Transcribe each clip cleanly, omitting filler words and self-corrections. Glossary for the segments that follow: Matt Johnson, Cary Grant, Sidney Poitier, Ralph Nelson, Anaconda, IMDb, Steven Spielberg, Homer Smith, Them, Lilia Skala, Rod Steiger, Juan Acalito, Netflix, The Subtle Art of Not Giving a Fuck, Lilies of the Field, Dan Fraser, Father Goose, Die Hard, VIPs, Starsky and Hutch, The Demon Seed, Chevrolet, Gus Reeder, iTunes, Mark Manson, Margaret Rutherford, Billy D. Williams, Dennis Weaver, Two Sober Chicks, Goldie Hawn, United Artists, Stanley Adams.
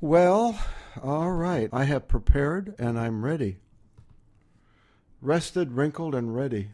Well, all right. I have prepared and I'm ready. Rested, wrinkled, and ready.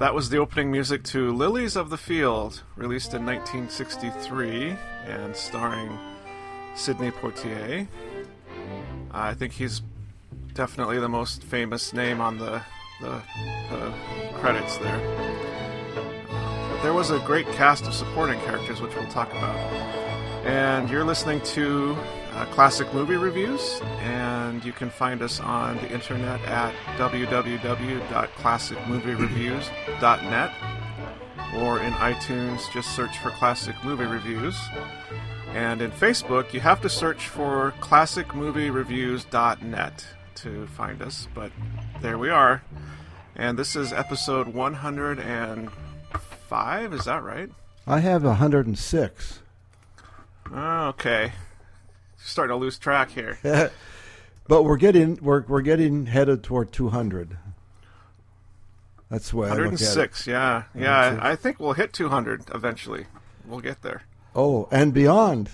That was the opening music to Lilies of the Field, released in 1963 and starring Sidney Poitier. I think he's definitely the most famous name on the credits there. But there was a great cast of supporting characters, which we'll talk about. And you're listening to Classic Movie Reviews, and you can find us on the internet at www.classicmoviereviews.net, or in iTunes, just search for Classic Movie Reviews. And in Facebook, you have to search for classicmoviereviews.net to find us, but there we are. And this is episode 105, is that right? I have 106. Oh, okay. Starting to lose track here, but we're getting headed toward 200. That's the way I look at it. 106, yeah. I think we'll hit 200 eventually. We'll get there. Oh, and beyond,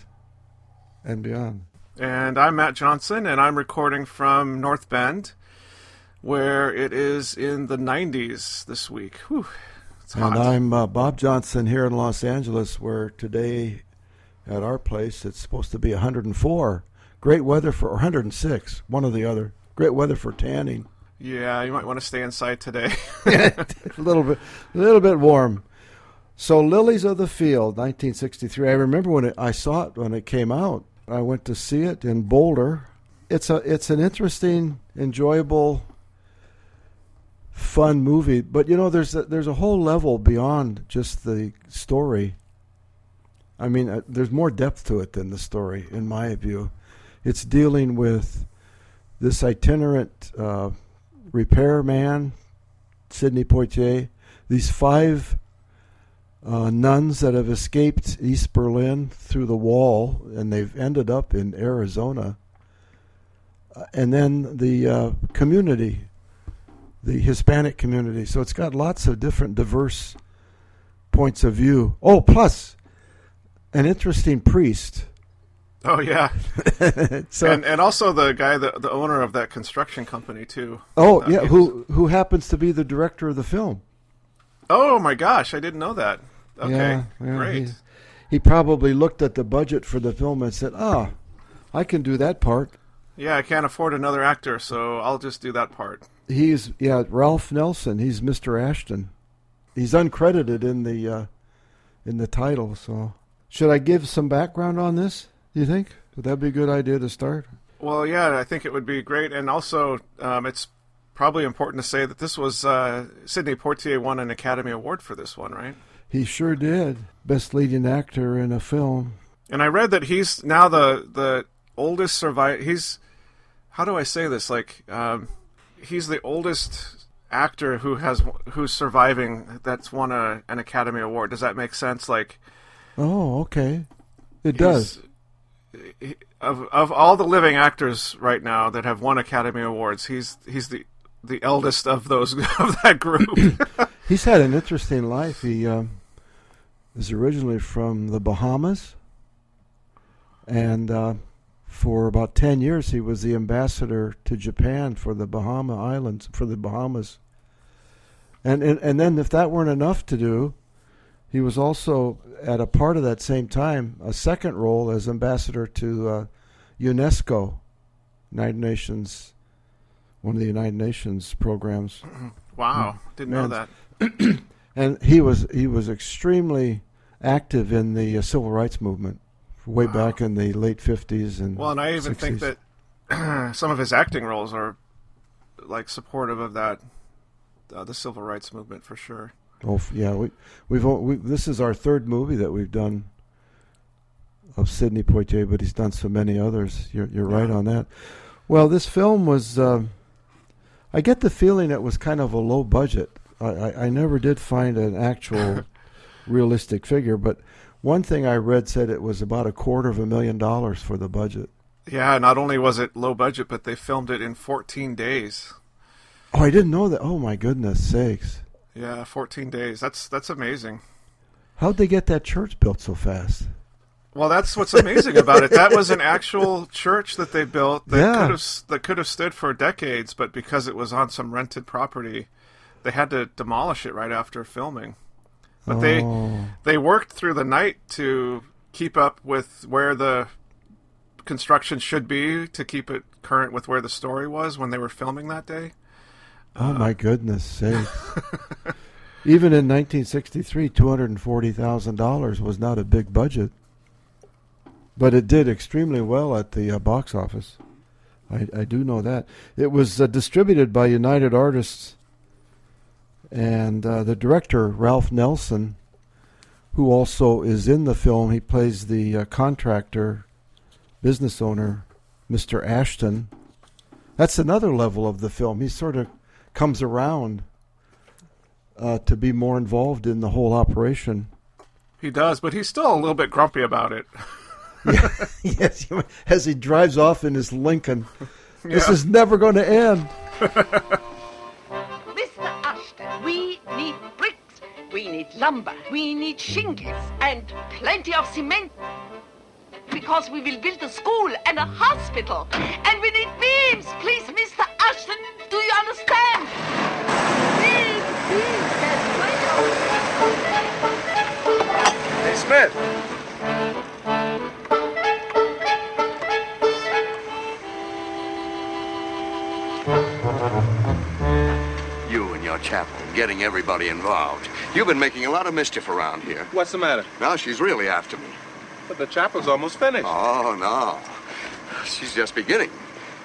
and beyond. And I'm Matt Johnson, and I'm recording from North Bend, where it is in the 90s this week. Whew, it's hot. And I'm Bob Johnson here in Los Angeles, where today. At our place, it's supposed to be 104. Great weather for 106, one or the other. Great weather for tanning. Yeah, you might want to stay inside today. a little bit warm. So, Lilies of the Field, 1963. I remember when I saw it when it came out. I went to see it in Boulder. It's an interesting, enjoyable, fun movie. But you know, there's a whole level beyond just the story. I mean, there's more depth to it than the story, in my view. It's dealing with this itinerant repairman, Sidney Poitier, these five nuns that have escaped East Berlin through the wall, and they've ended up in Arizona. And then the community, the Hispanic community. So it's got lots of different diverse points of view. Oh, plus... an interesting priest. Oh yeah, so, and also the guy, the owner of that construction company too. Oh yeah, who happens to be the director of the film. Oh my gosh, I didn't know that. Okay, yeah, great. He probably looked at the budget for the film and said, "Ah, I can do that part." Yeah, I can't afford another actor, so I'll just do that part. He's Ralph Nelson. He's Mr. Ashton. He's uncredited in the title, so. Should I give some background on this, do you think? Would that be a good idea to start? Well, yeah, I think it would be great. And also, it's probably important to say that this was Sidney Poitier won an Academy Award for this one, right? He sure did. Best leading actor in a film. And I read that he's now the oldest survivor. He's, how do I say this? Like, he's the oldest actor who's surviving that's won an Academy Award. Does that make sense? Like... Oh, okay. It does. Of all the living actors right now that have won Academy Awards, he's the eldest of those of that group. He's had an interesting life. He is originally from the Bahamas, and for about 10 years he was the ambassador to Japan for the Bahama Islands, for the Bahamas. And then if that weren't enough to do. He was also, at a part of that same time, a second role as ambassador to UNESCO one of the United Nations programs. Wow, didn't know that. And he was extremely active in the civil rights movement way back in the late 50s and well, and I even 60s. Think that some of his acting roles are like supportive of that the civil rights movement for sure. Oh yeah, we've this is our third movie that we've done of Sidney Poitier, but he's done so many others. You're right on that. Well, this film was I get the feeling it was kind of a low budget. I never did find an actual realistic figure, but one thing I read said it was about $250,000 for the budget. Yeah, not only was it low budget, but they filmed it in 14 days. Oh, I didn't know that. Oh, my goodness sakes. Yeah, 14 days. That's amazing. How'd they get that church built so fast? Well, that's what's amazing about it. That was an actual church that they built that could have stood for decades, but because it was on some rented property, they had to demolish it right after filming. But they worked through the night to keep up with where the construction should be, to keep it current with where the story was when they were filming that day. Oh, my goodness sake. Even in 1963, $240,000 was not a big budget. But it did extremely well at the box office. I do know that. It was distributed by United Artists. And the director, Ralph Nelson, who also is in the film, he plays the contractor, business owner, Mr. Ashton. That's another level of the film. He sort of comes around to be more involved in the whole operation. He does, but he's still a little bit grumpy about it. Yes, as he drives off in his Lincoln. Yeah. This is never going to end. We need bricks, we need lumber, we need shingles, and plenty of cement. Because we will build a school and a hospital, and we need beams. Please, Mr. Ashton, do you understand? Please, hey, Smith. You and your chapel, getting everybody involved. You've been making a lot of mischief around here. What's the matter? Now she's really after me. But the chapel's almost finished. Oh, no. She's just beginning.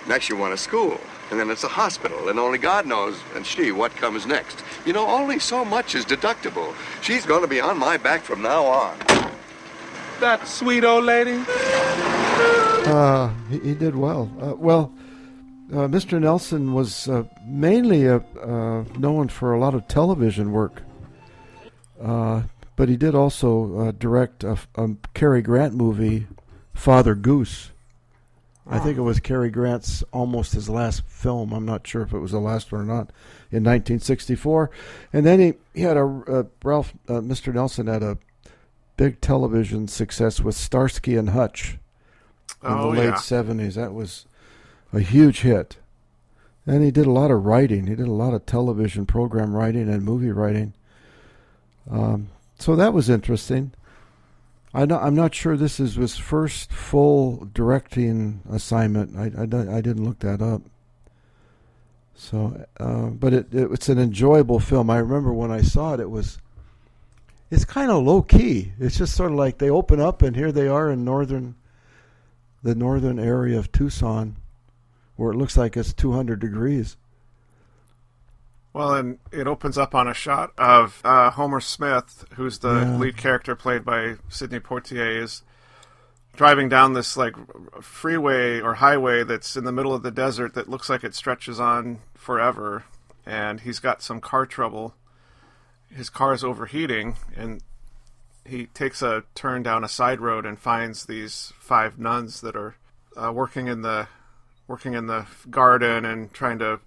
Next you want a school, and then it's a hospital, and only God knows, and she, what comes next. You know, only so much is deductible. She's going to be on my back from now on. That sweet old lady. He did well. Mr. Nelson was mainly known for a lot of television work. But he did also direct a Cary Grant movie, Father Goose. I think it was Cary Grant's almost his last film. I'm not sure if it was the last one or not, in 1964. And then he had Mr. Nelson had a big television success with Starsky and Hutch in the late 70s. That was a huge hit. And he did a lot of writing. He did a lot of television program writing and movie writing. So that was interesting. I'm not sure this is his first full directing assignment. I didn't look that up. So, but it's an enjoyable film. I remember when I saw it, it's kind of low key. It's just sort of like they open up and here they are in the northern area of Tucson, where it looks like it's 200 degrees. Well, and it opens up on a shot of Homer Smith, who's the lead character played by Sidney Poitier, is driving down this like freeway or highway that's in the middle of the desert that looks like it stretches on forever, and he's got some car trouble. His car's overheating, and he takes a turn down a side road and finds these 5 nuns that are working in the garden and trying to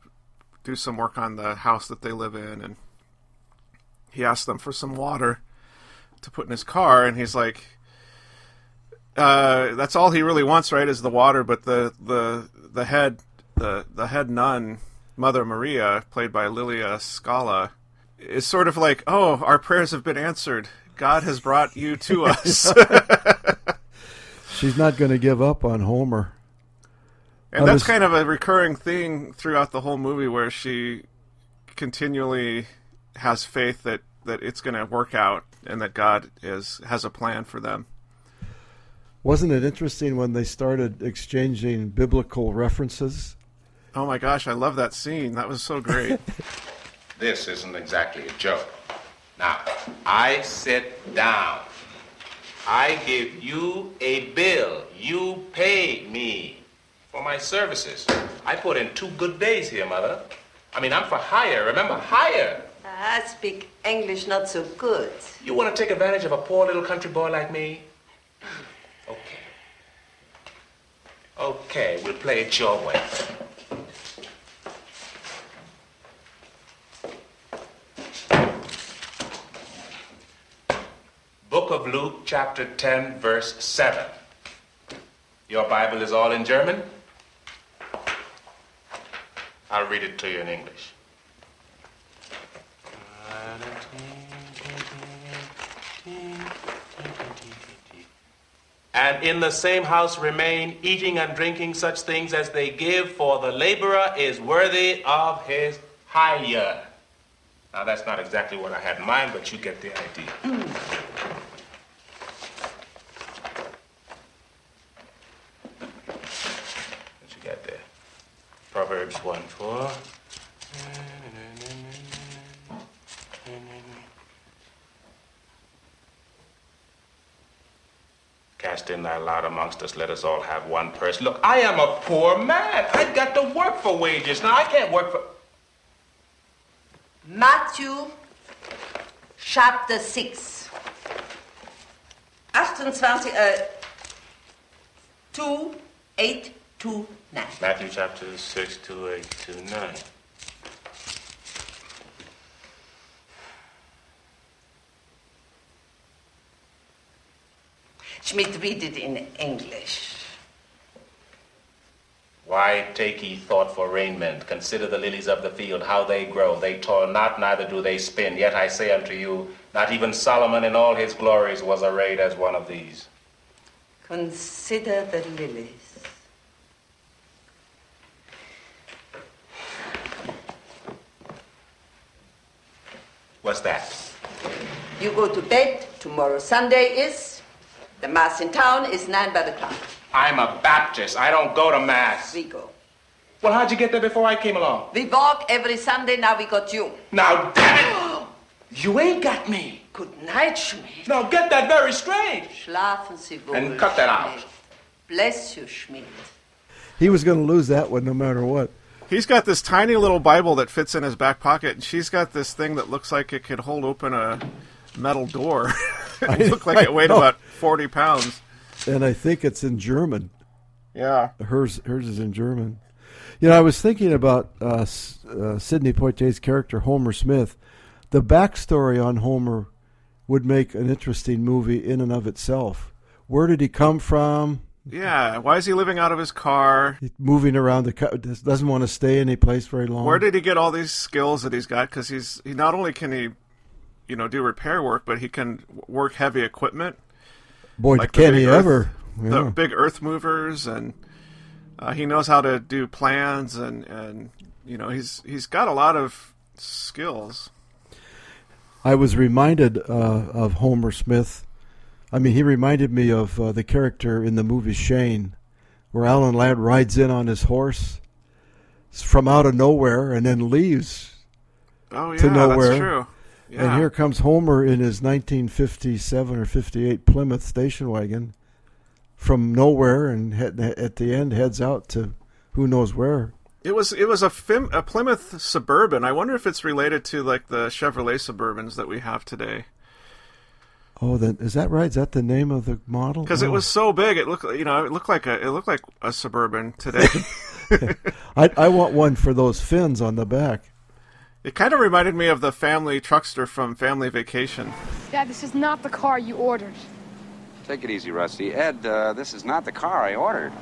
do some work on the house that they live in, and he asked them for some water to put in his car, and he's like, that's all he really wants, right, is the water. But the head nun, Mother Maria, played by Lilia Skala, is sort of like, oh, our prayers have been answered. God has brought you to us. She's not going to give up on Homer. And that's kind of a recurring thing throughout the whole movie, where she continually has faith that it's going to work out and that God has a plan for them. Wasn't it interesting when they started exchanging biblical references? Oh my gosh, I love that scene. That was so great. This isn't exactly a joke. Now, I sit down. I give you a bill. You pay me for my services. I put in 2 good days here, Mother. I mean, I'm for hire. Remember, hire. I speak English not so good. You want to take advantage of a poor little country boy like me? Okay. Okay, we'll play it your way. Book of Luke, chapter 10, verse 7. Your Bible is all in German? I'll read it to you in English. And in the same house remain, eating and drinking such things as they give, for the laborer is worthy of his hire. Now, that's not exactly what I had in mind, but you get the idea. What you got there? Proverbs 1:4. Cast in thy lot amongst us, let us all have one person. Look, I am a poor man. I've got to work for wages. Now, I can't work for... Matthew, chapter 6. 2829. Matthew, chapter 6, 2829. Schmidt, read it in English. Why take ye thought for raiment? Consider the lilies of the field, how they grow. They toil not, neither do they spin. Yet I say unto you, not even Solomon in all his glories was arrayed as one of these. Consider the lilies. What's that? You go to bed. Tomorrow Sunday is... The mass in town is 9 by the clock. I'm a Baptist. I don't go to mass. We go. Well, how'd you get there before I came along? We walk every Sunday. Now we got you. Now, damn it! You ain't got me. Good night, Schmidt. Now, get that very straight. Schlafen Sie wohl, and cut that out. Bless you, Schmidt. He was going to lose that one no matter what. He's got this tiny little Bible that fits in his back pocket, and she's got this thing that looks like it could hold open a metal door. It looked like it weighed about 40 pounds. And I think it's in German. Yeah. Hers is in German. You know, I was thinking about Sidney Poitier's character, Homer Smith. The backstory on Homer would make an interesting movie in and of itself. Where did he come from? Yeah. Why is he living out of his car? He's moving around the car. Doesn't want to stay any place very long. Where did he get all these skills that he's got? Because he not only can he... you know, do repair work, but he can work heavy equipment. Boy, like can he ever. Yeah. The big earth movers, and he knows how to do plans, and you know, he's got a lot of skills. I was reminded of Homer Smith. I mean, he reminded me of the character in the movie Shane, where Alan Ladd rides in on his horse from out of nowhere and then leaves to nowhere. That's true. Yeah. And here comes Homer in his 1957 or 58 Plymouth station wagon from nowhere, and at the end heads out to who knows where. It was a Plymouth Suburban. I wonder if it's related to like the Chevrolet Suburbans that we have today. Oh, then is that right? Is that the name of the model? Because it was so big, it looked like a Suburban today. I want one for those fins on the back. It kind of reminded me of the family truckster from Family Vacation. Dad, this is not the car you ordered. Take it easy, Rusty. Ed, this is not the car I ordered.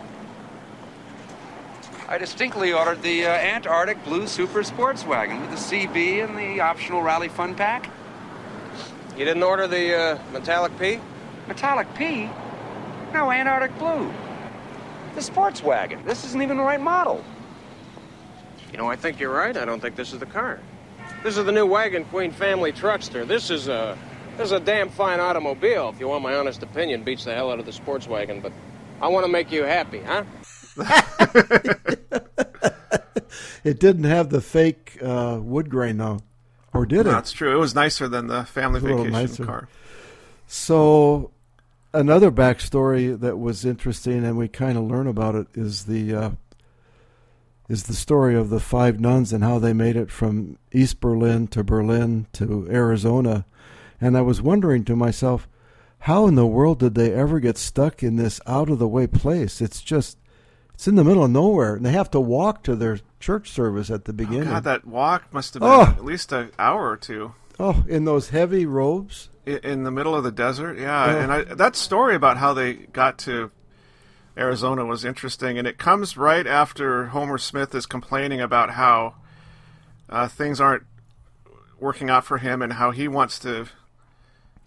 I distinctly ordered the Antarctic Blue Super Sports Wagon with the CB and the optional Rally Fun Pack. You didn't order the Metallic P? Metallic P? No, Antarctic Blue. The sports wagon. This isn't even the right model. You know, I think you're right. I don't think this is the car. This is the new Wagon Queen family truckster. This is a damn fine automobile. If you want my honest opinion, beats the hell out of the sports wagon. But I want to make you happy, huh? It didn't have the fake wood grain, though. Or did it? No, that's true. It was nicer than the family vacation car. So another backstory that was interesting, and we kind of learn about it, is the story of the five nuns and how they made it from East Berlin to Arizona. And I was wondering to myself, how in the world did they ever get stuck in this out-of-the-way place? It's in the middle of nowhere, and they have to walk to their church service at the beginning. Oh, God, that walk must have been at least an hour or two. Oh, in those heavy robes? In the middle of the desert, yeah. Oh. And that story about how they got to Arizona was interesting, and it comes right after Homer Smith is complaining about how things aren't working out for him and how he wants to...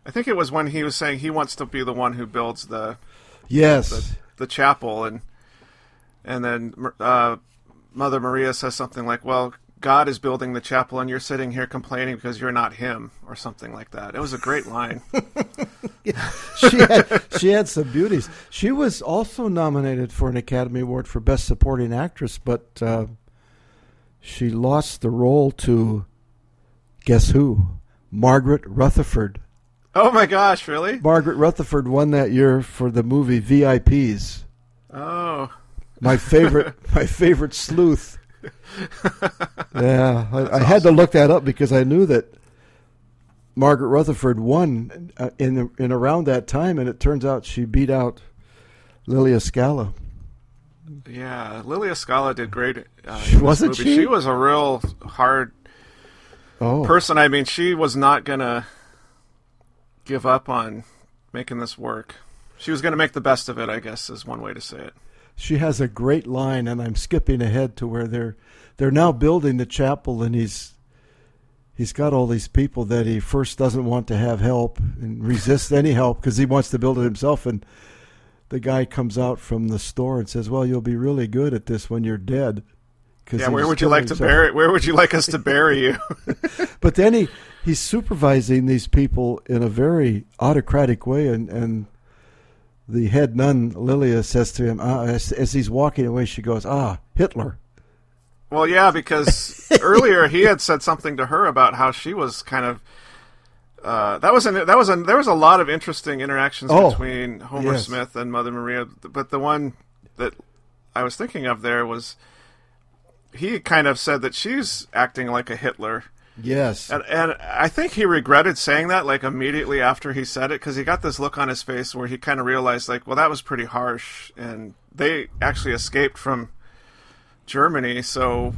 I think it was when he was saying he wants to be the one who builds the chapel, and then Mother Maria says something like, well, God is building the chapel and you're sitting here complaining because you're not him, or something like that. It was a great line. Yeah. She had some beauties. She was also nominated for an Academy Award for Best Supporting Actress, but she lost the role to, guess who? Margaret Rutherford. Oh my gosh, really? Margaret Rutherford won that year for the movie VIPs. Oh. My favorite sleuth. Yeah, I had to look that up because I knew that Margaret Rutherford won in around that time, and it turns out she beat out Lilia Skala. Yeah, Lilia Skala did great. Wasn't she? She was a real hard person. I mean, she was not gonna give up on making this work. She was gonna make the best of it, I guess, is one way to say it. She has a great line, and I'm skipping ahead to where they're now building the chapel, and he's got all these people that he first doesn't want to have help and resists any help because he wants to build it himself. And the guy comes out from the store and says, "Well, you'll be really good at this when you're dead." Yeah, where would you like to bury? Where would you like us to bury you? But then he's supervising these people in a very autocratic way, and the head nun, Lilia, says to him, as he's walking away, she goes, Hitler. Well, yeah, because earlier he had said something to her about how she was kind of... there was a lot of interesting interactions between Homer Smith and Mother Maria, but the one that I was thinking of there was he kind of said that she's acting like a Hitler. Yes. And I think he regretted saying that, like, immediately after he said it, because he got this look on his face where he kind of realized, like, well, that was pretty harsh, and they actually escaped from Germany, so...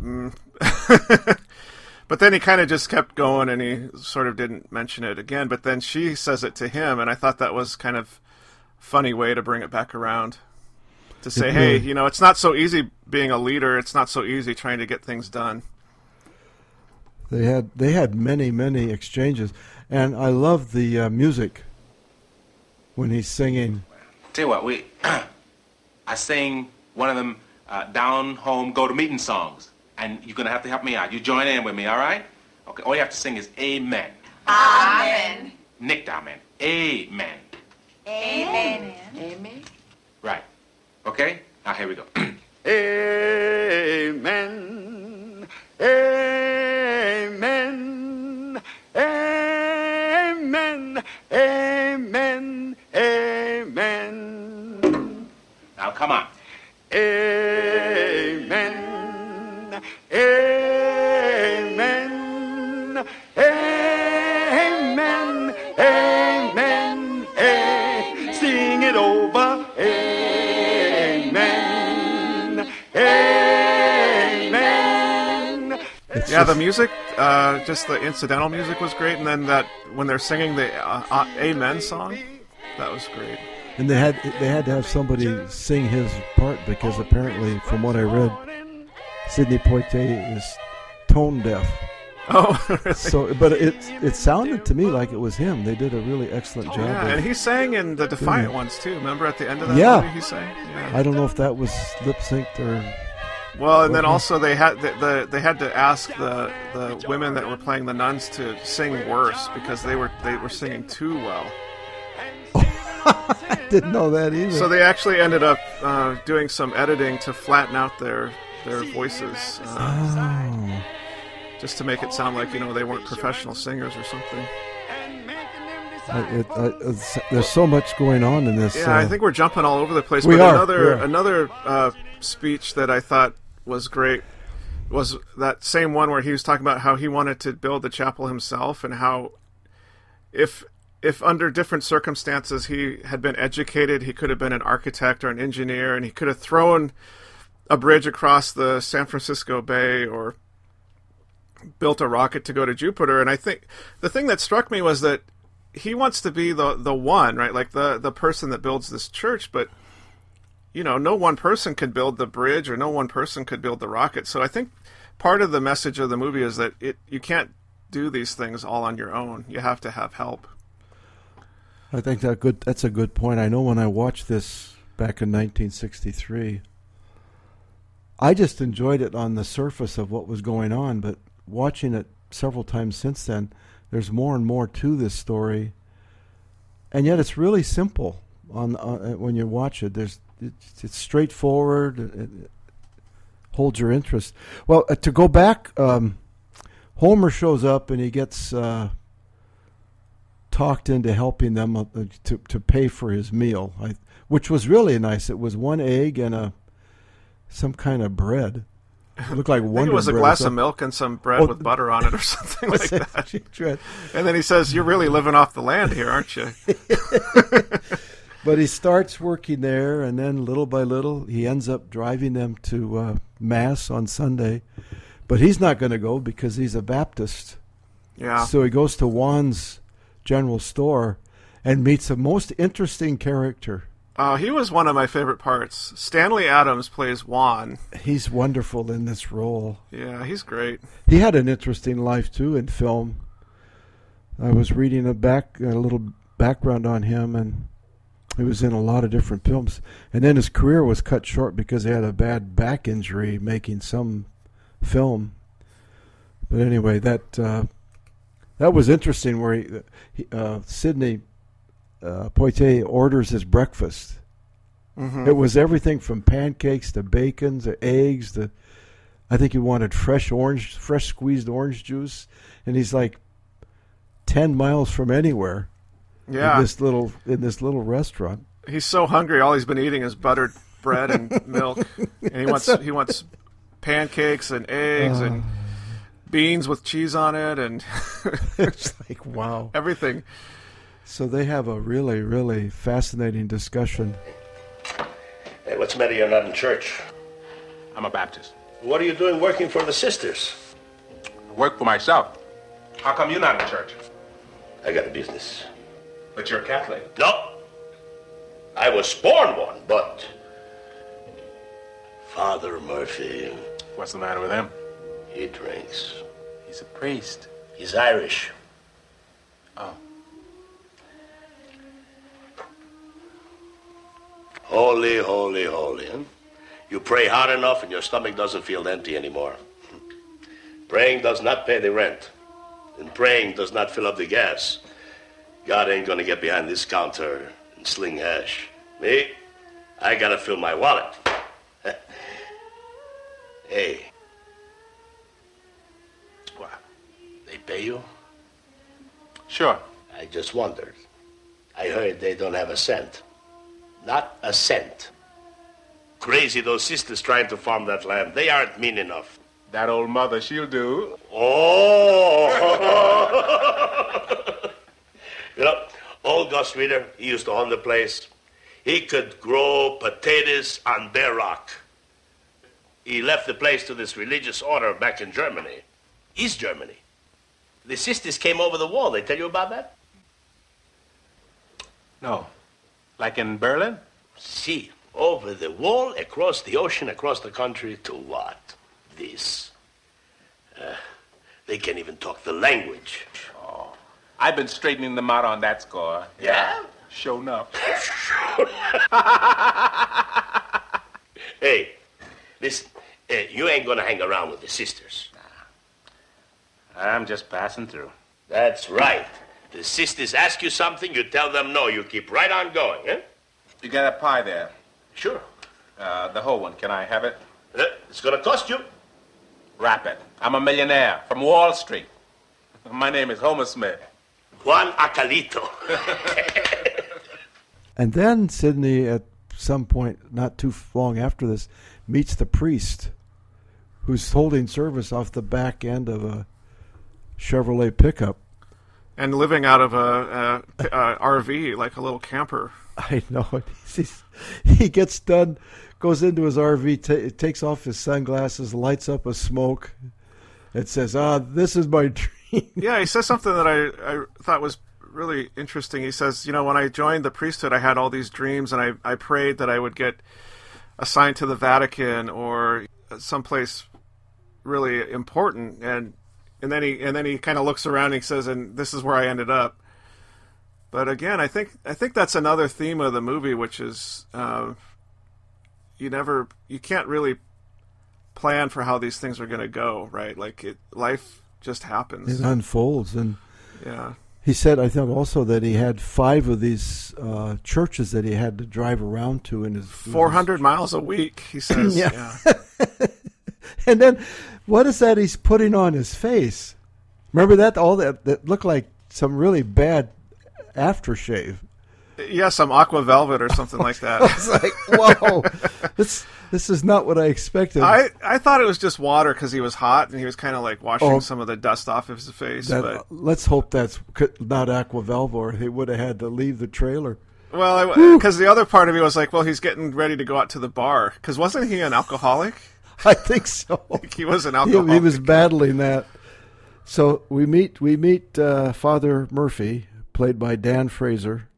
But then he kind of just kept going, and he sort of didn't mention it again, but then she says it to him, and I thought that was kind of a funny way to bring it back around, to say, hey, you know, it's not so easy being a leader, it's not so easy trying to get things done. They had many, many exchanges, and I love the music when he's singing. Tell you what, I sing one of them down home go to meeting songs, and you're gonna have to help me out. You join in with me, all right? Okay. All you have to sing is amen. Amen. Nick Diamond. Amen. Amen. Amen. Right. Okay. Now here we go. Amen. Amen, amen, amen, amen. Now come on. Amen, amen, amen, amen, amen. Sing it over. Amen, amen. Yeah, the music, just the incidental music was great, and then that when they're singing the Amen song, that was great. And they had to have somebody sing his part because apparently, from what I read, Sidney Poitier is tone deaf. Oh, really? So, but it sounded to me like it was him. They did a really excellent job. Yeah, and he sang in the Defiant Ones too. Remember at the end of that movie, he sang. Yeah. I don't know if that was lip synced or. Well, and then also they had to ask the women that were playing the nuns to sing worse because they were singing too well. I didn't know that either. So they actually ended up doing some editing to flatten out their voices, just to make it sound like they weren't professional singers or something. There's so much going on in this. Yeah, I think we're jumping all over the place. We are. Another speech that I thought was great was that same one where he was talking about how he wanted to build the chapel himself and how if under different circumstances he had been educated, he could have been an architect or an engineer, and he could have thrown a bridge across the San Francisco Bay or built a rocket to go to Jupiter. And I think the thing that struck me was that he wants to be the one, right? Like the person that builds this church, but no one person could build the bridge or no one person could build the rocket. So I think part of the message of the movie is that you can't do these things all on your own. You have to have help. I think that's a good point. I know when I watched this back in 1963, I just enjoyed it on the surface of what was going on, but watching it several times since then, there's more and more to this story, and yet it's really simple on when you watch it. It's straightforward. It holds your interest. Well, to go back, Homer shows up and he gets talked into helping them to pay for his meal, which was really nice. It was one egg and some kind of bread. It looked like Wonder Bread. It was a glass of milk and some bread with butter on it or something like that. And then he says, "You're really living off the land here, aren't you?" But he starts working there, and then little by little, he ends up driving them to Mass on Sunday. But he's not going to go because he's a Baptist. Yeah. So he goes to Juan's general store and meets a most interesting character. He was one of my favorite parts. Stanley Adams plays Juan. He's wonderful in this role. Yeah, he's great. He had an interesting life, too, in film. I was reading a little background on him, and he was in a lot of different films. And then his career was cut short because he had a bad back injury making some film. But anyway, that was interesting where Sidney Poitier orders his breakfast. Mm-hmm. It was everything from pancakes to bacon to eggs. I think he wanted fresh squeezed orange juice, and he's like 10 miles from anywhere. Yeah, in this little restaurant. He's so hungry. All he's been eating is buttered bread and milk, and he wants pancakes and eggs and beans with cheese on it, and it's like wow, everything. So they have a really, really fascinating discussion. Hey, what's the matter? You're not in church. I'm a Baptist. What are you doing working for the sisters? I work for myself. How come you're not in church? I got a business. But you're a Catholic. No. I was born one, but... Father Murphy... What's the matter with him? He drinks. He's a priest. He's Irish. Oh. Holy, holy, holy. Huh? You pray hard enough and your stomach doesn't feel empty anymore. Praying does not pay the rent. And praying does not fill up the gas. God ain't gonna get behind this counter and sling hash. Me, I gotta fill my wallet. Hey. What? They pay you? Sure. I just wondered. I heard they don't have a cent. Not a cent. Crazy, those sisters trying to farm that land. They aren't mean enough. That old mother, she'll do. Oh! Old Gus Reeder, he used to own the place. He could grow potatoes on bare rock. He left the place to this religious order back in Germany. East Germany. The sisters came over the wall. They tell you about that? No. Like in Berlin? See, over the wall, across the ocean, across the country, to what? This. They can't even talk the language. Oh, I've been straightening them out on that score. Yeah? Sure enough. Hey, listen, you ain't gonna hang around with the sisters. Nah. I'm just passing through. That's right. The sisters ask you something, you tell them no. You keep right on going, eh? You got a pie there. Sure. The whole one. Can I have it? It's gonna cost you. Wrap it. I'm a millionaire from Wall Street. My name is Homer Smith. Juan Acalito. And then Sidney, at some point, not too long after this, meets the priest who's holding service off the back end of a Chevrolet pickup. And living out of a RV, like a little camper. I know. He gets done, goes into his RV, takes off his sunglasses, lights up a smoke, and says, this is my dream. Yeah, he says something that I thought was really interesting. He says, when I joined the priesthood, I had all these dreams, and I prayed that I would get assigned to the Vatican or someplace really important. And then he kind of looks around and he says, and this is where I ended up. But again, I think that's another theme of the movie, which is you can't really plan for how these things are going to go, right? Like life just happens. It unfolds, and yeah. He said, I think also that he had 5 of these churches that he had to drive around to in his 400 miles a week. He says, yeah. And then, what is that he's putting on his face? Remember that? All that looked like some really bad aftershave. Yeah, some aqua velvet or something like that. It's like, whoa, this is not what I expected. I thought it was just water because he was hot and he was kind of like washing some of the dust off of his face. But let's hope that's not aqua velvet, or he would have had to leave the trailer. Well, because the other part of me was like, well, he's getting ready to go out to the bar. Because wasn't he an alcoholic? I think so. I think he was an alcoholic. He was battling that. So we meet Father Murphy, played by Dan Fraser,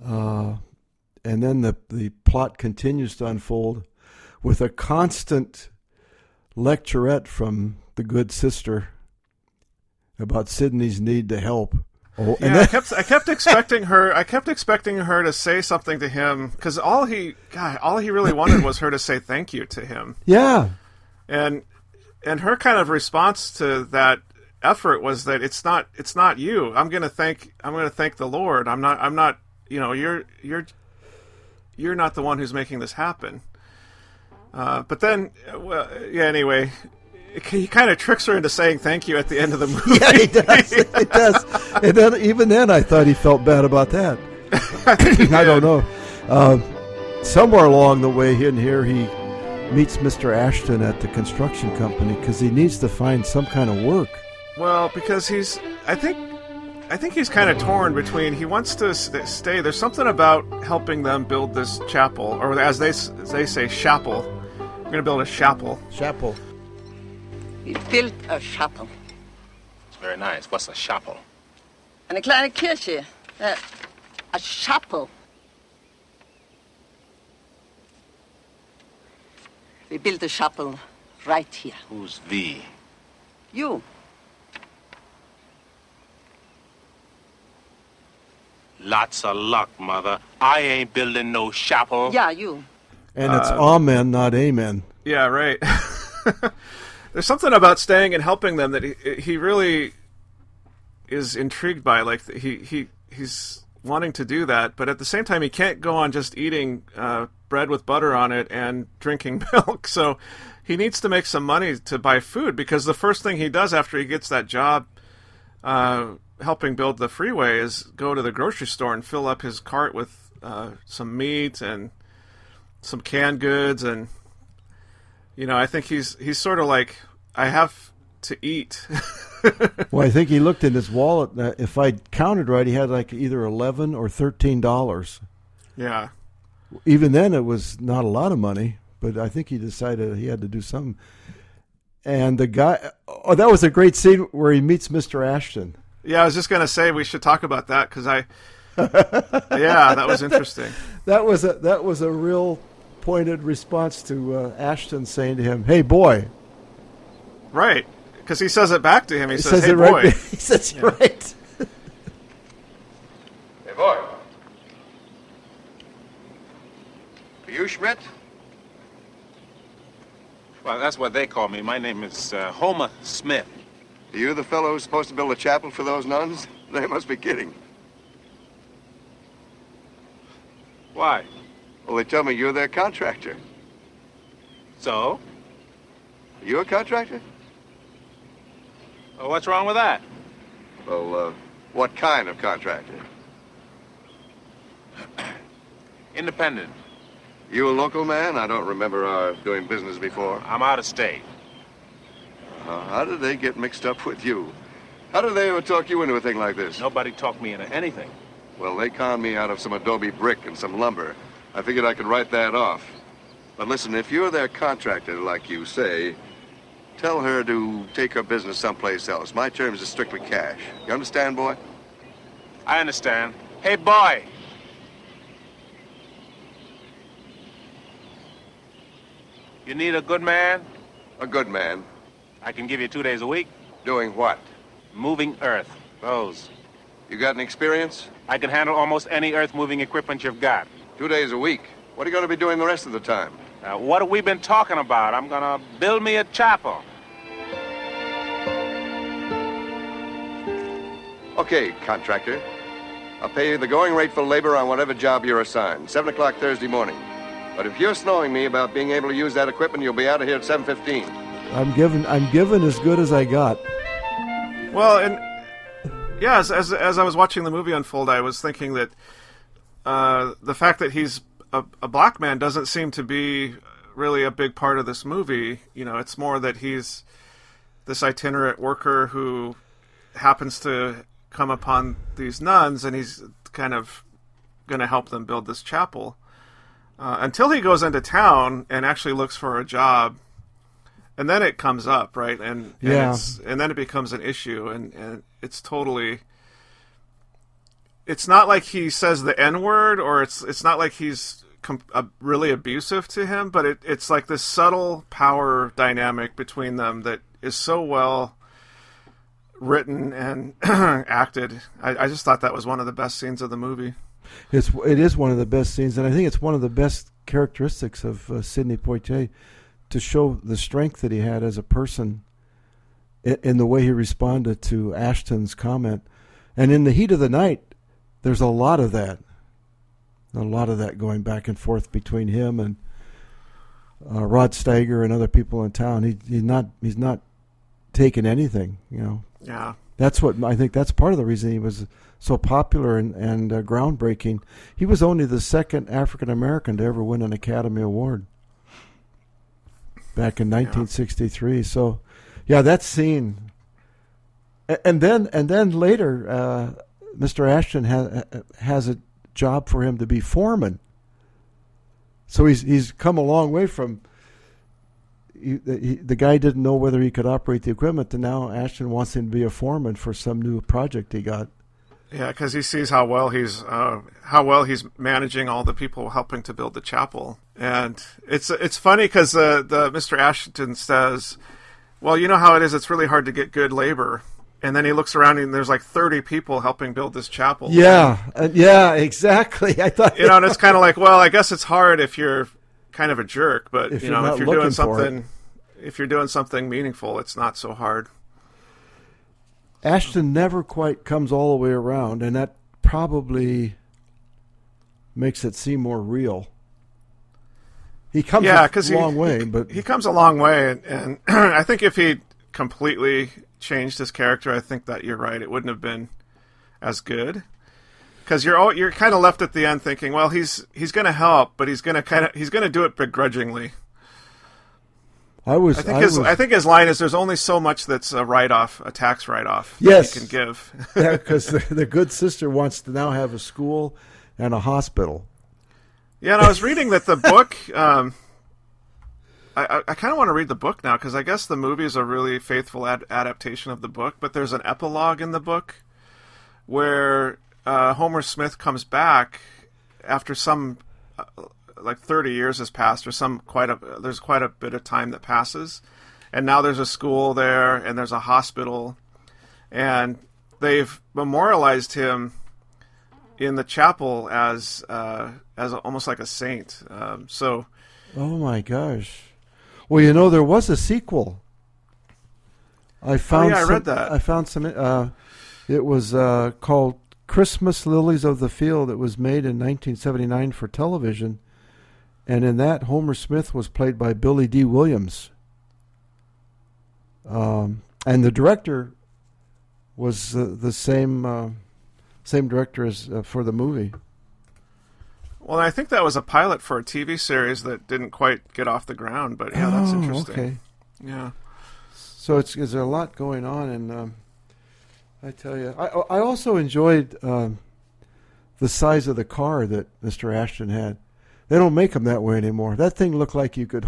and then the plot continues to unfold with a constant lecturette from the good sister about Sidney's need to help. Oh, yeah, I kept expecting her. I kept expecting her to say something to him because all he really wanted was her to say thank you to him. Yeah, and her kind of response to that effort was that it's not you. I'm going to thank the Lord. I'm not. You're not the one who's making this happen. But then, anyway. He kind of tricks her into saying thank you at the end of the movie. Yeah, he does. He does. And then, even then, I thought he felt bad about that. I don't know. Somewhere along the way in here, he meets Mr. Ashton at the construction company because he needs to find some kind of work. Well, because I think he's kind of torn between he wants to stay. There's something about helping them build this chapel, or as they say, chapel. We're going to build a chapel. Chapel. We built a chapel. It's very nice. What's a chapel? Eine kleine Kirche. A chapel. We built a chapel right here. Who's we? You. Lots of luck, Mother. I ain't building no chapel. Yeah, you. And it's amen, not amen. Yeah, right. There's something about staying and helping them that he really is intrigued by. Like he's wanting to do that, but at the same time he can't go on just eating bread with butter on it and drinking milk. So he needs to make some money to buy food because the first thing he does after he gets that job helping build the freeway is go to the grocery store and fill up his cart with some meat and some canned goods and. I think he's sort of like, I have to eat. Well, I think he looked in his wallet. If I counted right, he had like either $11 or $13. Yeah. Even then, it was not a lot of money, but I think he decided he had to do something. And the guy, that was a great scene where he meets Mr. Ashton. Yeah, I was just going to say we should talk about that because yeah, that was interesting. That was a real pointed response to Ashton saying to him, hey, boy. Right. Because he says it back to him. He says, "Hey, boy." Right. He says, yeah. Right. Hey, boy. Are you Schmidt? Well, that's what they call me. My name is Homer Smith. Are you the fellow who's supposed to build a chapel for those nuns? They must be kidding. Why? Well, they tell me you're their contractor. So? Are you a contractor? Well, what's wrong with that? Well, what kind of contractor? Independent. You a local man? I don't remember our doing business before. I'm out of state. How did they get mixed up with you? How did they ever talk you into a thing like this? Nobody talked me into anything. Well, they conned me out of some adobe brick and some lumber. I figured I could write that off. But listen, if you're their contractor, like you say, tell her to take her business someplace else. My terms are strictly cash. You understand, boy? I understand. Hey, boy! You need a good man? A good man. I can give you 2 days a week. Doing what? Moving earth. Those. You got an experience? I can handle almost any earth-moving equipment you've got. 2 days a week. What are you going to be doing the rest of the time? What have we been talking about? I'm going to build me a chapel. Okay, contractor. I'll pay you the going rate for labor on whatever job you're assigned. 7 o'clock Thursday morning. But if you're snowing me about being able to use that equipment, you'll be out of here at 7:15. I'm given as good as I got. Well, and yeah, as I was watching the movie unfold, I was thinking that the fact that he's a black man doesn't seem to be really a big part of this movie. You know, it's more that he's this itinerant worker who happens to come upon these nuns, and he's kind of going to help them build this chapel. Until he goes into town and actually looks for a job, and then it comes up, right? And yeah. And then it becomes an issue, and it's totally. It's not like he says the N-word, or it's not like he's really abusive to him, but it's like this subtle power dynamic between them that is so well written and acted. I just thought that was one of the best scenes of the movie. It is one of the best scenes, and I think it's one of the best characteristics of Sidney Poitier, to show the strength that he had as a person in the way he responded to Ashton's comment. And in the heat of the night, there's a lot of that going back and forth between him and Rod Steiger and other people in town. He's not taking anything, you know. Yeah. That's what I think. That's part of the reason he was so popular and groundbreaking. He was only the second African American to ever win an Academy Award back in 1963. Yeah. So, yeah, that scene. And then later, Mr. Ashton has a job for him to be foreman. So he's come a long way from. The guy didn't know whether he could operate the equipment, and now Ashton wants him to be a foreman for some new project he got. Yeah, because he sees how well he's managing all the people helping to build the chapel, and it's funny because the Mr. Ashton says, "Well, you know how it is. It's really hard to get good labor." And then he looks around and there's like 30 people helping build this chapel. Yeah, yeah, exactly. I thought, you know, and it's kind of like, well, I guess it's hard if you're kind of a jerk, but if if you're doing something meaningful, it's not so hard. Ashton never quite comes all the way around, and that probably makes it seem more real. He comes a long way, and I think if he completely changed his character, I think that you're right, it wouldn't have been as good. Because you're kind of left at the end thinking, well, he's going to help, but he's going to do it begrudgingly. I think his line is, "There's only so much that's a write-off, a tax write-off." Yes, that he can give. Yeah, because the good sister wants to now have a school and a hospital. Yeah, and I was reading that the book. I kind of want to read the book now because I guess the movie is a really faithful adaptation of the book. But there's an epilogue in the book where. Homer Smith comes back after some, like 30 years has passed, or there's quite a bit of time that passes, and now there's a school there, and there's a hospital, and they've memorialized him in the chapel as almost like a saint. So, oh my gosh! Well, you know, there was a sequel. I found. Oh, yeah, I read that. I found some. It was called Christmas Lilies of the Field. It was made in 1979 for television, and in that, Homer Smith was played by Billy D. Williams. And the director was the same director as for the movie. Well, I think that was a pilot for a TV series that didn't quite get off the ground, but yeah, that's interesting. Okay. Yeah. So there's a lot going on, and I tell you, I also enjoyed the size of the car that Mr. Ashton had. They don't make them that way anymore. That thing looked like you could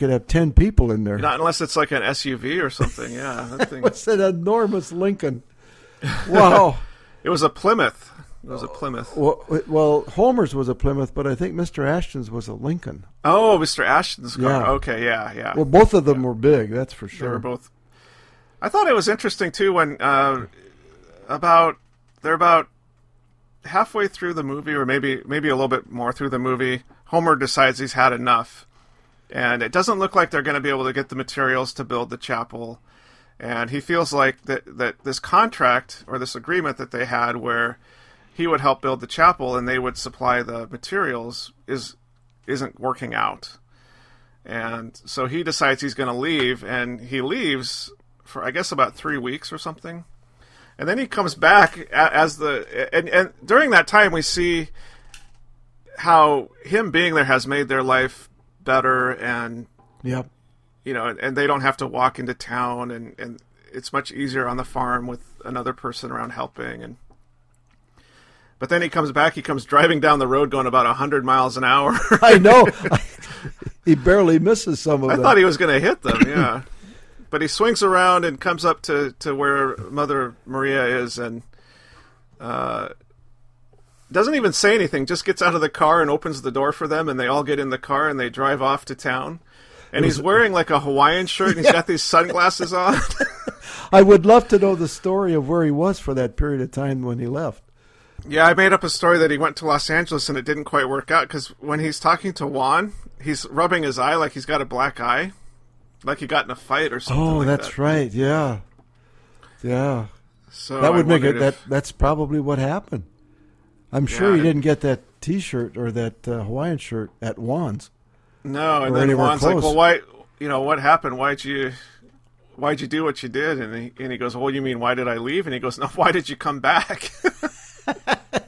have 10 people in there. Not unless it's like an SUV or something. Yeah, that thing. It's an enormous Lincoln. Wow. It was a Plymouth. It was a Plymouth. Well, Homer's was a Plymouth, but I think Mr. Ashton's was a Lincoln. Oh, Mr. Ashton's car. Yeah. Okay, yeah. Well, both of them were big, that's for sure. They were both. I thought it was interesting, too, when they're about halfway through the movie, or maybe a little bit more through the movie, Homer decides he's had enough. And it doesn't look like they're going to be able to get the materials to build the chapel. And he feels like that this contract or this agreement that they had where he would help build the chapel and they would supply the materials isn't working out. And so he decides he's going to leave, and he leaves for, I guess, about 3 weeks or something. And then he comes back and during that time we see how him being there has made their life better, and yep. You know, and they don't have to walk into town, and it's much easier on the farm with another person around helping. But then he comes back. He comes driving down the road going about 100 miles an hour. I know. He barely misses some of them. I thought he was going to hit them, yeah. But he swings around and comes up to where Mother Maria is, and doesn't even say anything, just gets out of the car and opens the door for them, and they all get in the car and they drive off to town. And he's wearing like a Hawaiian shirt, and he's got these sunglasses on. I would love to know the story of where he was for that period of time when he left. Yeah, I made up a story that he went to Los Angeles and it didn't quite work out, because when he's talking to Juan, he's rubbing his eye like he's got a black eye, like he got in a fight or something. Oh, like that's that. Right. Yeah. Yeah. So that would make it that's probably what happened. I'm sure he didn't get that T-shirt or that Hawaiian shirt at Juan's. No, and then Juan's close. Like, "Well, why? You know what happened? Why'd you do what you did?" And he goes, "Oh, you mean why did I leave?" And he goes, "No, why did you come back?"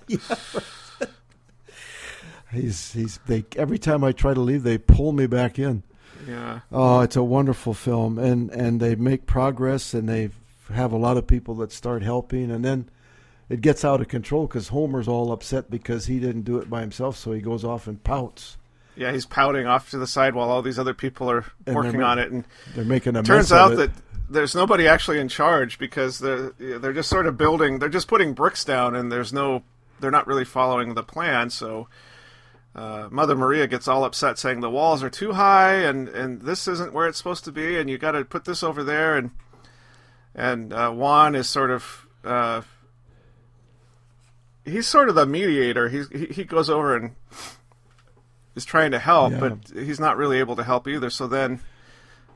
Yeah. They every time I try to leave, they pull me back in. Yeah. Oh, it's a wonderful film, and they make progress, and they have a lot of people that start helping, and then it gets out of control because Homer's all upset because he didn't do it by himself, so he goes off and pouts. Yeah, he's pouting off to the side while all these other people are working on it, and they're making a mess. Turns out that there's nobody actually in charge, because they're just sort of building. They're just putting bricks down, and they're not really following the plan. So Mother Maria gets all upset, saying the walls are too high, and this isn't where it's supposed to be, and you got to put this over there. And Juan is sort of he's sort of the mediator. He goes over and is trying to help, yeah. But he's not really able to help either. So then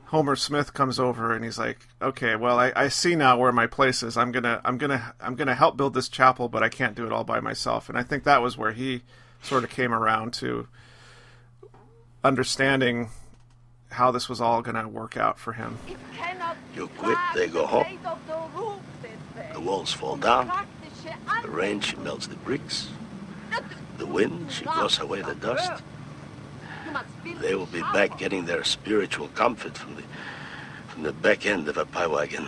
Homer Smith comes over and he's like, "Okay, well, I see now where my place is. I'm gonna help build this chapel, but I can't do it all by myself." And I think that was where he sort of came around to understanding how this was all gonna work out for him. You quit, they go home. The walls fall down. The rain, she melts the bricks. The wind, she blows away the dust. They will be back getting their spiritual comfort from the back end of a pie wagon.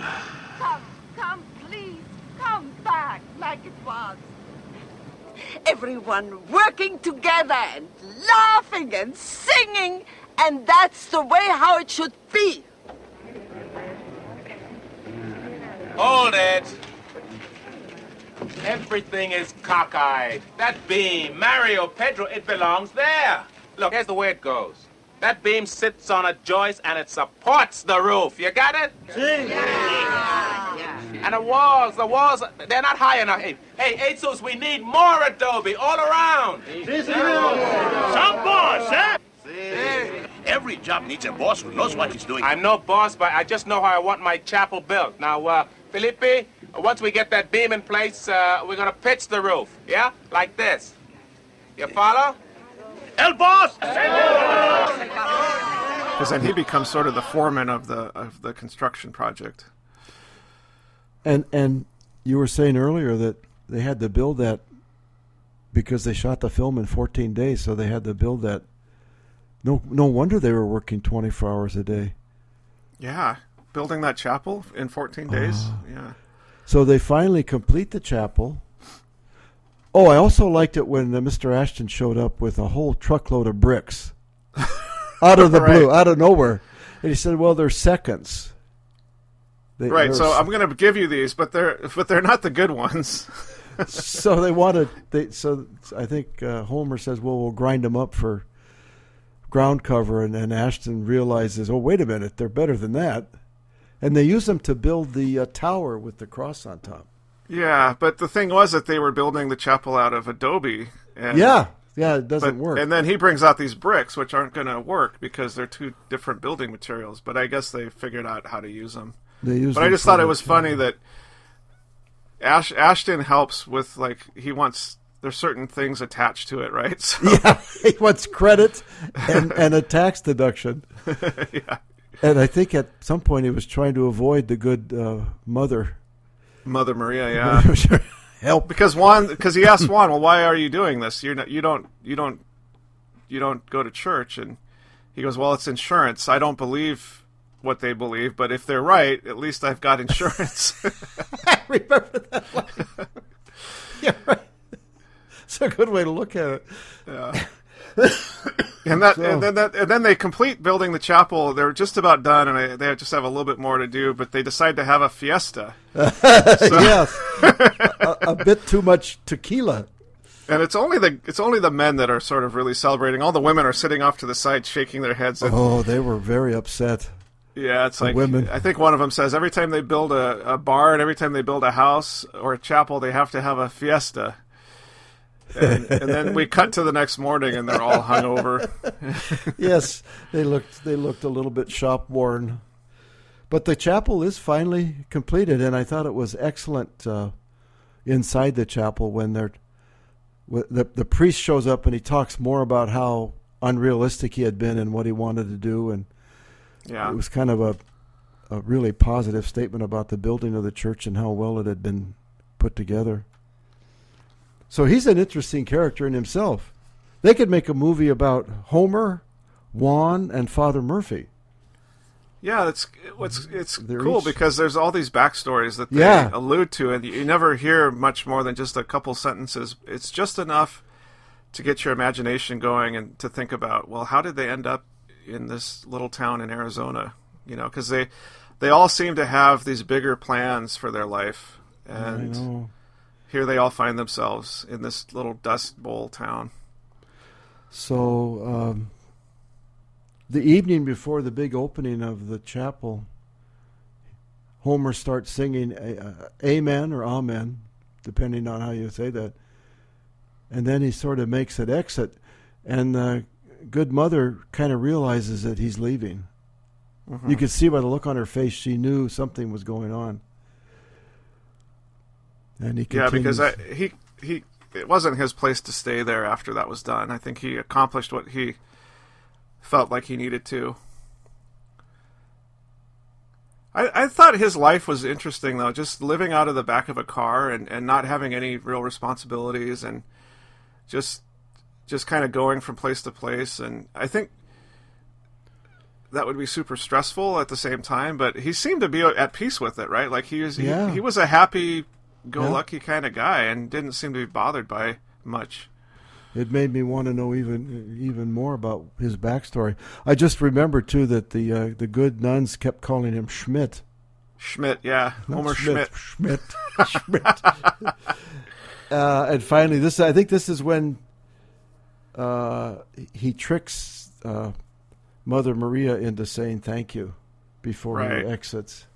Come, please, come back like it was. Everyone working together and laughing and singing, and that's the way how it should be. Hold it. Everything is cockeyed. That beam, Mario, Pedro, it belongs there. Look, here's the way it goes. That beam sits on a joist and it supports the roof. You got it? Yeah. And the walls, they're not high enough. Hey, Asus, we need more adobe all around. Some boss, huh? Every job needs a boss who knows what he's doing. I'm no boss, but I just know how I want my chapel built. Now, Felipe, once we get that beam in place, we're going to pitch the roof, yeah? Like this. You follow? El boss! Because then he becomes sort of the foreman of the construction project. And you were saying earlier that they had to build that because they shot the film in 14 days, so they had to build that. No wonder they were working 24 hours a day. Yeah, building that chapel in 14 days. Yeah. So they finally complete the chapel. Oh, I also liked it when Mr. Ashton showed up with a whole truckload of bricks out of the blue, out of nowhere. And he said, well, they're seconds. So I'm going to give you these, but they're not the good ones. So they wanted so I think Homer says, well, we'll grind them up for ground cover. And then Ashton realizes, oh, wait a minute, they're better than that. And they use them to build the tower with the cross on top. Yeah, but the thing was that they were building the chapel out of adobe. And, it doesn't work. And then he brings out these bricks, which aren't going to work because they're two different building materials. But I guess they figured out how to use them. I just thought it was funny that Ashton helps with, like, he wants, there's certain things attached to it, right? So. Yeah, he wants credit and a tax deduction. Yeah. And I think at some point he was trying to avoid the good Mother Maria, yeah. Help, because he asked Juan, well, why are you doing this? You don't go to church, and he goes, well, it's insurance. I don't believe what they believe, but if they're right, at least I've got insurance. I remember that one. Yeah, right. It's a good way to look at it. Yeah. And then they complete building the chapel. They're just about done, and they just have a little bit more to do. But they decide to have a fiesta. Yes, a bit too much tequila. And it's only the men that are sort of really celebrating. All the women are sitting off to the side, shaking their heads. They were very upset. Yeah, it's like women. I think one of them says every time they build a bar and every time they build a house or a chapel, they have to have a fiesta. And then we cut to the next morning, and they're all hungover. Yes, they looked a little bit shop-worn. But the chapel is finally completed, and I thought it was excellent inside the chapel when the priest shows up and he talks more about how unrealistic he had been and what he wanted to do. And yeah. It was kind of a really positive statement about the building of the church and how well it had been put together. So he's an interesting character in himself. They could make a movie about Homer, Juan, and Father Murphy. Yeah, it's cool because there's all these backstories that they allude to, and you never hear much more than just a couple sentences. It's just enough to get your imagination going and to think about, well, how did they end up in this little town in Arizona? You know, because they all seem to have these bigger plans for their life, and. I know. Here they all find themselves in this little Dust Bowl town. So the evening before the big opening of the chapel, Homer starts singing Amen or Amen, depending on how you say that. And then he sort of makes an exit, and the good mother kind of realizes that he's leaving. Mm-hmm. You could see by the look on her face, she knew something was going on. And he continues. Yeah, because it wasn't his place to stay there after that was done. I think he accomplished what he felt like he needed to. I thought his life was interesting, though, just living out of the back of a car and not having any real responsibilities and just kind of going from place to place. And I think that would be super stressful at the same time, but he seemed to be at peace with it, right? Like he was a happy go-lucky kind of guy and didn't seem to be bothered by much. It made me want to know even more about his backstory. I just remember, too, that the good nuns kept calling him Schmidt. Schmidt, yeah. Homer Schmidt. Schmidt. Schmidt. And finally, I think this is when he tricks Mother Maria into saying thank you before he exits.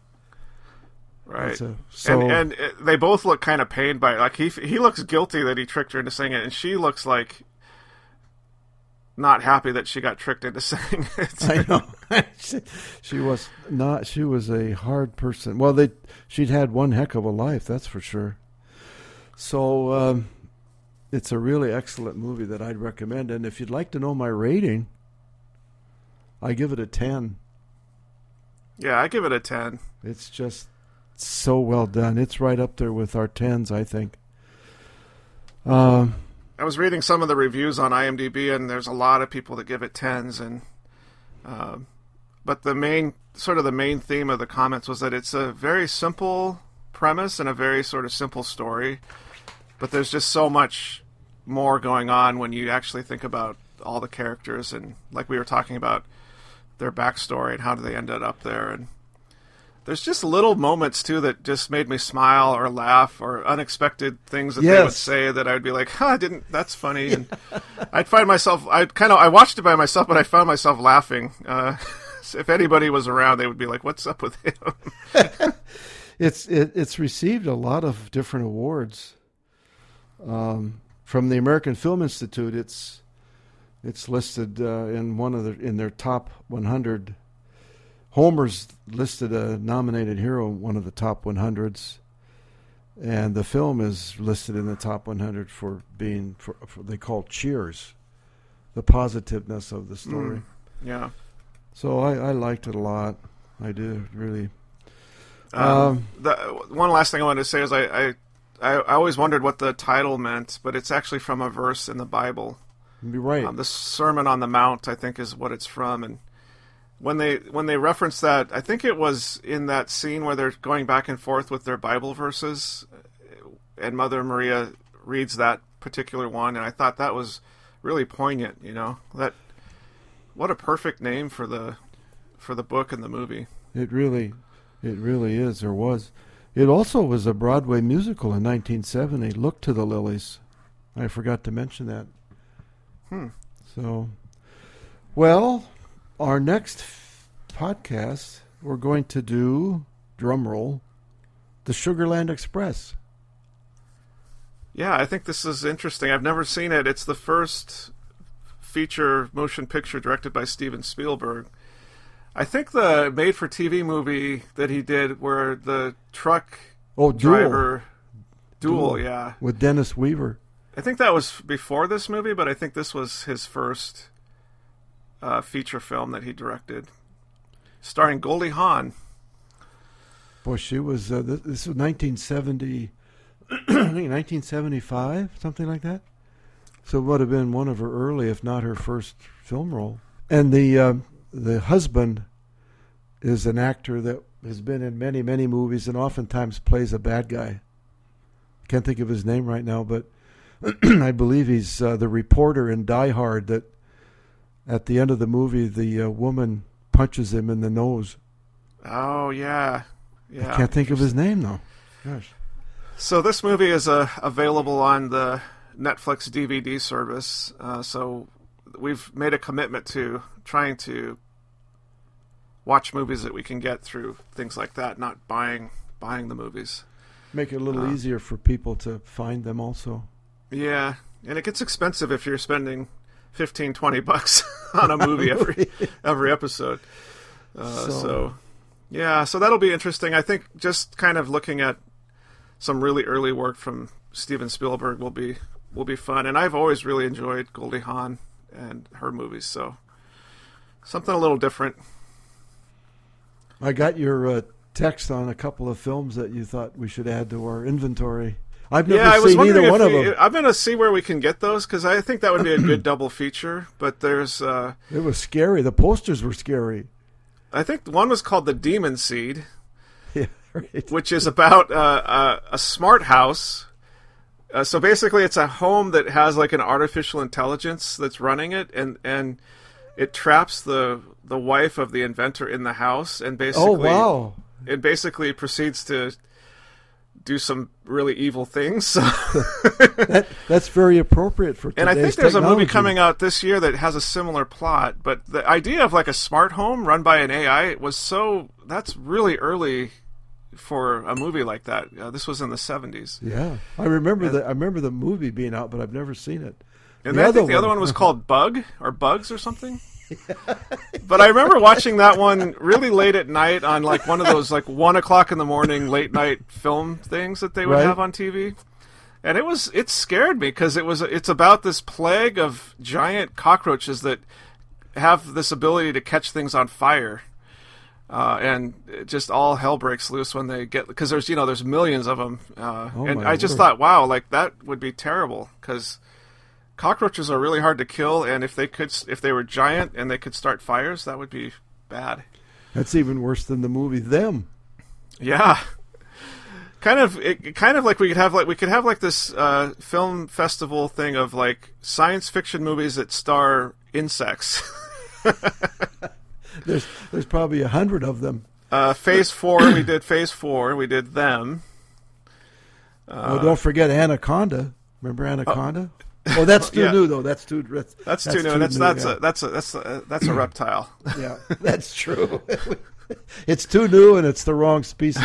Right. And they both look kind of pained by it. Like, he looks guilty that he tricked her into saying it, and she looks like not happy that she got tricked into saying it. I know. She was a hard person. Well, she'd had one heck of a life, that's for sure. So it's a really excellent movie that I'd recommend. And if you'd like to know my rating, I give it a 10. Yeah, I give it a 10. It's just so well done. It's right up there with our 10s, I think. I was reading some of the reviews on IMDb, and there's a lot of people that give it 10s. And but the main theme of the comments was that it's a very simple premise and a very sort of simple story. But there's just so much more going on when you actually think about all the characters and, like we were talking about, their backstory and how they ended up there. And there's just little moments, too, that just made me smile or laugh, or unexpected things that they would say that I would be like, huh, I didn't, that's funny. Yeah. And I'd find myself, I watched it by myself, but I found myself laughing. If anybody was around, they would be like, what's up with him? It's received a lot of different awards. From the American Film Institute, it's listed in in their top 100. Homer's listed a nominated hero in one of the top 100s, and the film is listed in the top 100 for being for they call cheers, the positiveness of the story. Yeah. So I liked it a lot. I did, really. One last thing I wanted to say is I always wondered what the title meant, but it's actually from a verse in the Bible. You're right. The Sermon on the Mount, I think, is what it's from. And when they reference that, I think it was in that scene where they're going back and forth with their Bible verses, and Mother Maria reads that particular one, and I thought that was really poignant. You know, that what a perfect name for the book and the movie. It really is, or was. It also was a Broadway musical in 1970, Look to the Lilies. I forgot to mention that. So, well, our next podcast, we're going to do, drumroll, The Sugarland Express. Yeah, I think this is interesting. I've never seen it. It's the first feature motion picture directed by Steven Spielberg. I think the made-for-TV movie that he did where the truck driver... Duel, yeah. With Dennis Weaver. I think that was before this movie, but I think this was his first feature film that he directed, starring Goldie Hawn. Boy, she was... this was 1970... I think 1975, something like that. So it would have been one of her early, if not her first film role. And the husband is an actor that has been in many, many movies and oftentimes plays a bad guy. Can't think of his name right now, but I believe he's the reporter in Die Hard that at the end of the movie, the woman punches him in the nose. Oh, yeah. I can't think of his name, though. Gosh. So this movie is available on the Netflix DVD service, so... We've made a commitment to trying to watch movies that we can get through things like that, not buying the movies. Make it a little easier for people to find them also. Yeah, and it gets expensive if you're spending $15-20 on a movie every episode. So that'll be interesting. I think just kind of looking at some really early work from Steven Spielberg will be fun. And I've always really enjoyed Goldie Hawn and her movies, so something a little different. I got your text on a couple of films that you thought we should add to our inventory. I've never seen either one of them. I'm going to see where we can get those, because I think that would be a good double feature. But there's... it was scary. The posters were scary. I think one was called The Demon Seed, which is about a smart house. So basically, it's a home that has like an artificial intelligence that's running it, and it traps the wife of the inventor in the house, and basically proceeds to do some really evil things. So that's very appropriate for today's technology. And I think there's a movie coming out this year that has a similar plot, but the idea of like a smart home run by an AI was that's really early for a movie like that. This was in the 70s. Yeah. I remember the movie being out, but I've never seen it. And I think the other one was called Bug or Bugs or something. But I remember watching that one really late at night on like one of those like 1 o'clock in the morning late night film things that they would have on TV, and it scared me because it's about this plague of giant cockroaches that have this ability to catch things on fire, and it just all hell breaks loose when they get, because there's millions of them, and I just thought, wow, like that would be terrible because cockroaches are really hard to kill, and if they were giant and they could start fires, that would be bad. That's even worse than the movie Them. Yeah, kind of like we could have this film festival thing of like science fiction movies that star insects. There's probably 100 of them. Phase 4. We did Them. Don't forget Anaconda. Remember Anaconda? Oh, that's too new, though. That's too new. That's a reptile. Yeah, that's true. It's too new, and it's the wrong species.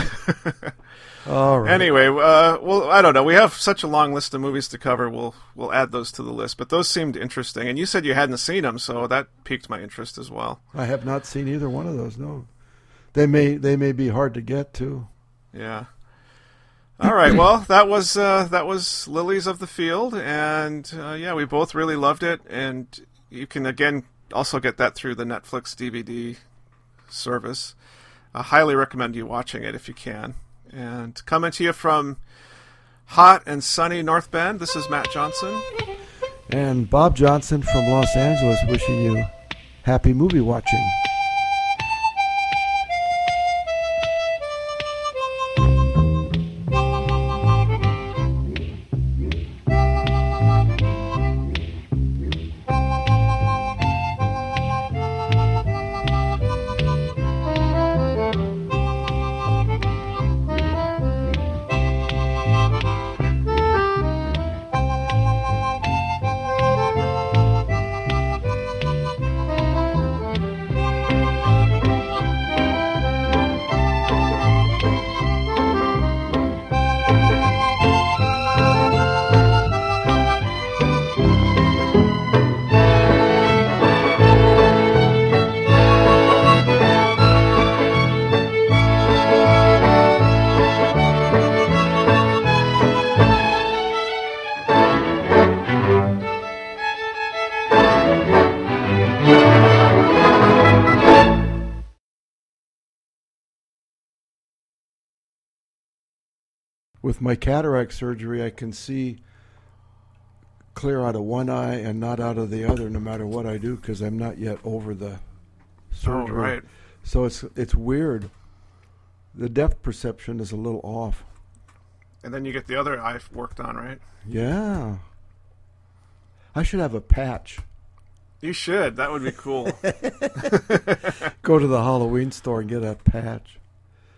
All right. Anyway, well, I don't know. We have such a long list of movies to cover. We'll add those to the list, but those seemed interesting. And you said you hadn't seen them, so that piqued my interest as well. I have not seen either one of those. No, they may be hard to get to. Yeah. All right, well, that was Lilies of the Field, and we both really loved it, and you can, again, also get that through the Netflix DVD service. I highly recommend you watching it if you can. And coming to you from hot and sunny North Bend, this is Matt Johnson. And Bob Johnson from Los Angeles wishing you happy movie watching. With my cataract surgery, I can see clear out of one eye and not out of the other, no matter what I do, because I'm not yet over the surgery. Oh, right. So it's weird. The depth perception is a little off. And then you get the other eye worked on, right? Yeah. I should have a patch. You should. That would be cool. Go to the Halloween store and get a patch.